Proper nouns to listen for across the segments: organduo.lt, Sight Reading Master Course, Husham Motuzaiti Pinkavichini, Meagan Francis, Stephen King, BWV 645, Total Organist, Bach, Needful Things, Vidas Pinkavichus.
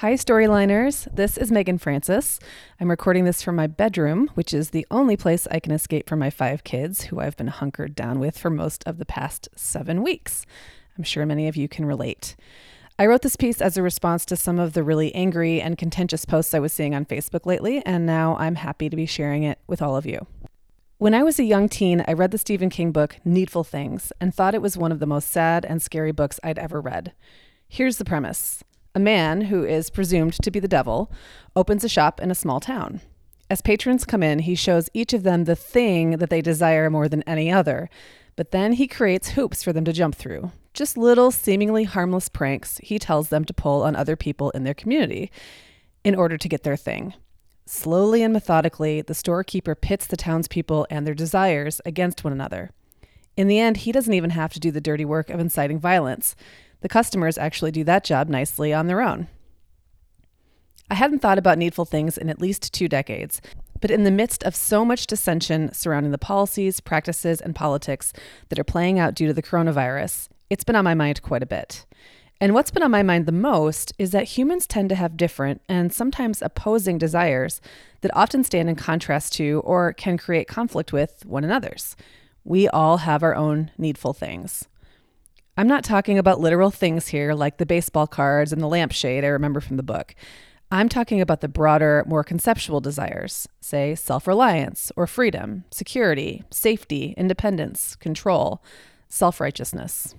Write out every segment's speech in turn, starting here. Hi, Storyliners. This is Meagan Francis. I'm recording this from my bedroom, which is the only place I can escape from my 5 kids, who I've been hunkered down with for most of the past 7 weeks. I'm sure many of you can relate. I wrote this piece as a response to some of the really angry and contentious posts I was seeing on Facebook lately, and now I'm happy to be sharing it with all of you. When I was a young teen, I read the Stephen King book, Needful Things, and thought it was one of the most sad and scary books I'd ever read. Here's the premise. A man, who is presumed to be the devil, opens a shop in a small town. As patrons come in, he shows each of them the thing that they desire more than any other, but then he creates hoops for them to jump through. Just little, seemingly harmless pranks he tells them to pull on other people in their community in order to get their thing. Slowly and methodically, the storekeeper pits the townspeople and their desires against one another. In the end, he doesn't even have to do the dirty work of inciting violence. The customers actually do that job nicely on their own. I hadn't thought about Needful Things in at least 2 decades, but in the midst of so much dissension surrounding the policies, practices, and politics that are playing out due to the coronavirus, it's been on my mind quite a bit. And what's been on my mind the most is that humans tend to have different and sometimes opposing desires that often stand in contrast to or can create conflict with one another's. We all have our own needful things. I'm not talking about literal things here, like the baseball cards and the lampshade I remember from the book. I'm talking about the broader, more conceptual desires, say self-reliance or freedom, security, safety, independence, control, self-righteousness.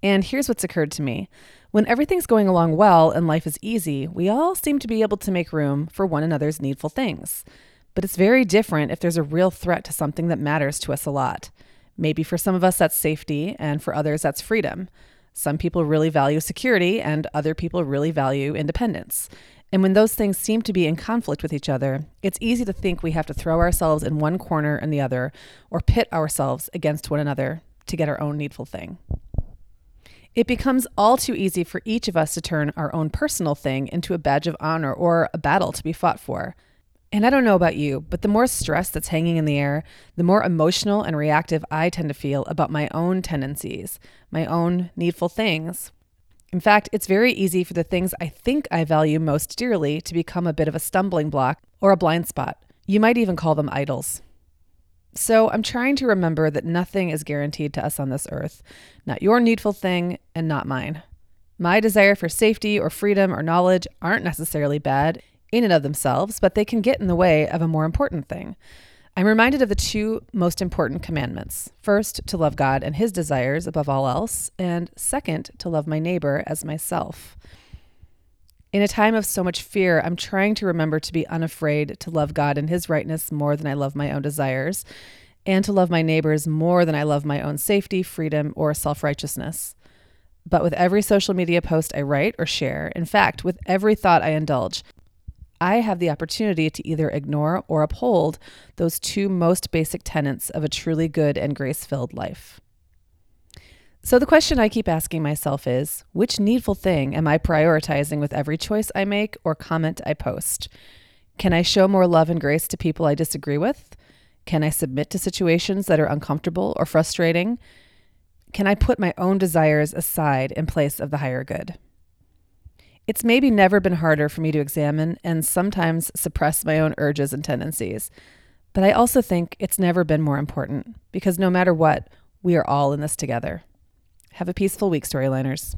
And here's what's occurred to me. When everything's going along well and life is easy, we all seem to be able to make room for one another's needful things. But it's very different if there's a real threat to something that matters to us a lot. Maybe for some of us that's safety, and for others that's freedom. Some people really value security, and other people really value independence. And when those things seem to be in conflict with each other, it's easy to think we have to throw ourselves in one corner and the other, or pit ourselves against one another to get our own needful thing. It becomes all too easy for each of us to turn our own personal thing into a badge of honor or a battle to be fought for. And I don't know about you, but the more stress that's hanging in the air, the more emotional and reactive I tend to feel about my own tendencies, my own needful things. In fact, it's very easy for the things I think I value most dearly to become a bit of a stumbling block or a blind spot. You might even call them idols. So I'm trying to remember that nothing is guaranteed to us on this earth, not your needful thing and not mine. My desire for safety or freedom or knowledge aren't necessarily bad in and of themselves, but they can get in the way of a more important thing. I'm reminded of the 2 most important commandments. First, to love God and his desires above all else, and second, to love my neighbor as myself. In a time of so much fear, I'm trying to remember to be unafraid to love God and his rightness more than I love my own desires, and to love my neighbors more than I love my own safety, freedom, or self-righteousness. But with every social media post I write or share, in fact, with every thought I indulge, I have the opportunity to either ignore or uphold those 2 most basic tenets of a truly good and grace-filled life. So the question I keep asking myself is, which needful thing am I prioritizing with every choice I make or comment I post? Can I show more love and grace to people I disagree with? Can I submit to situations that are uncomfortable or frustrating? Can I put my own desires aside in place of the higher good? It's maybe never been harder for me to examine and sometimes suppress my own urges and tendencies. But I also think it's never been more important, because no matter what, we are all in this together. Have a peaceful week, Storyliners.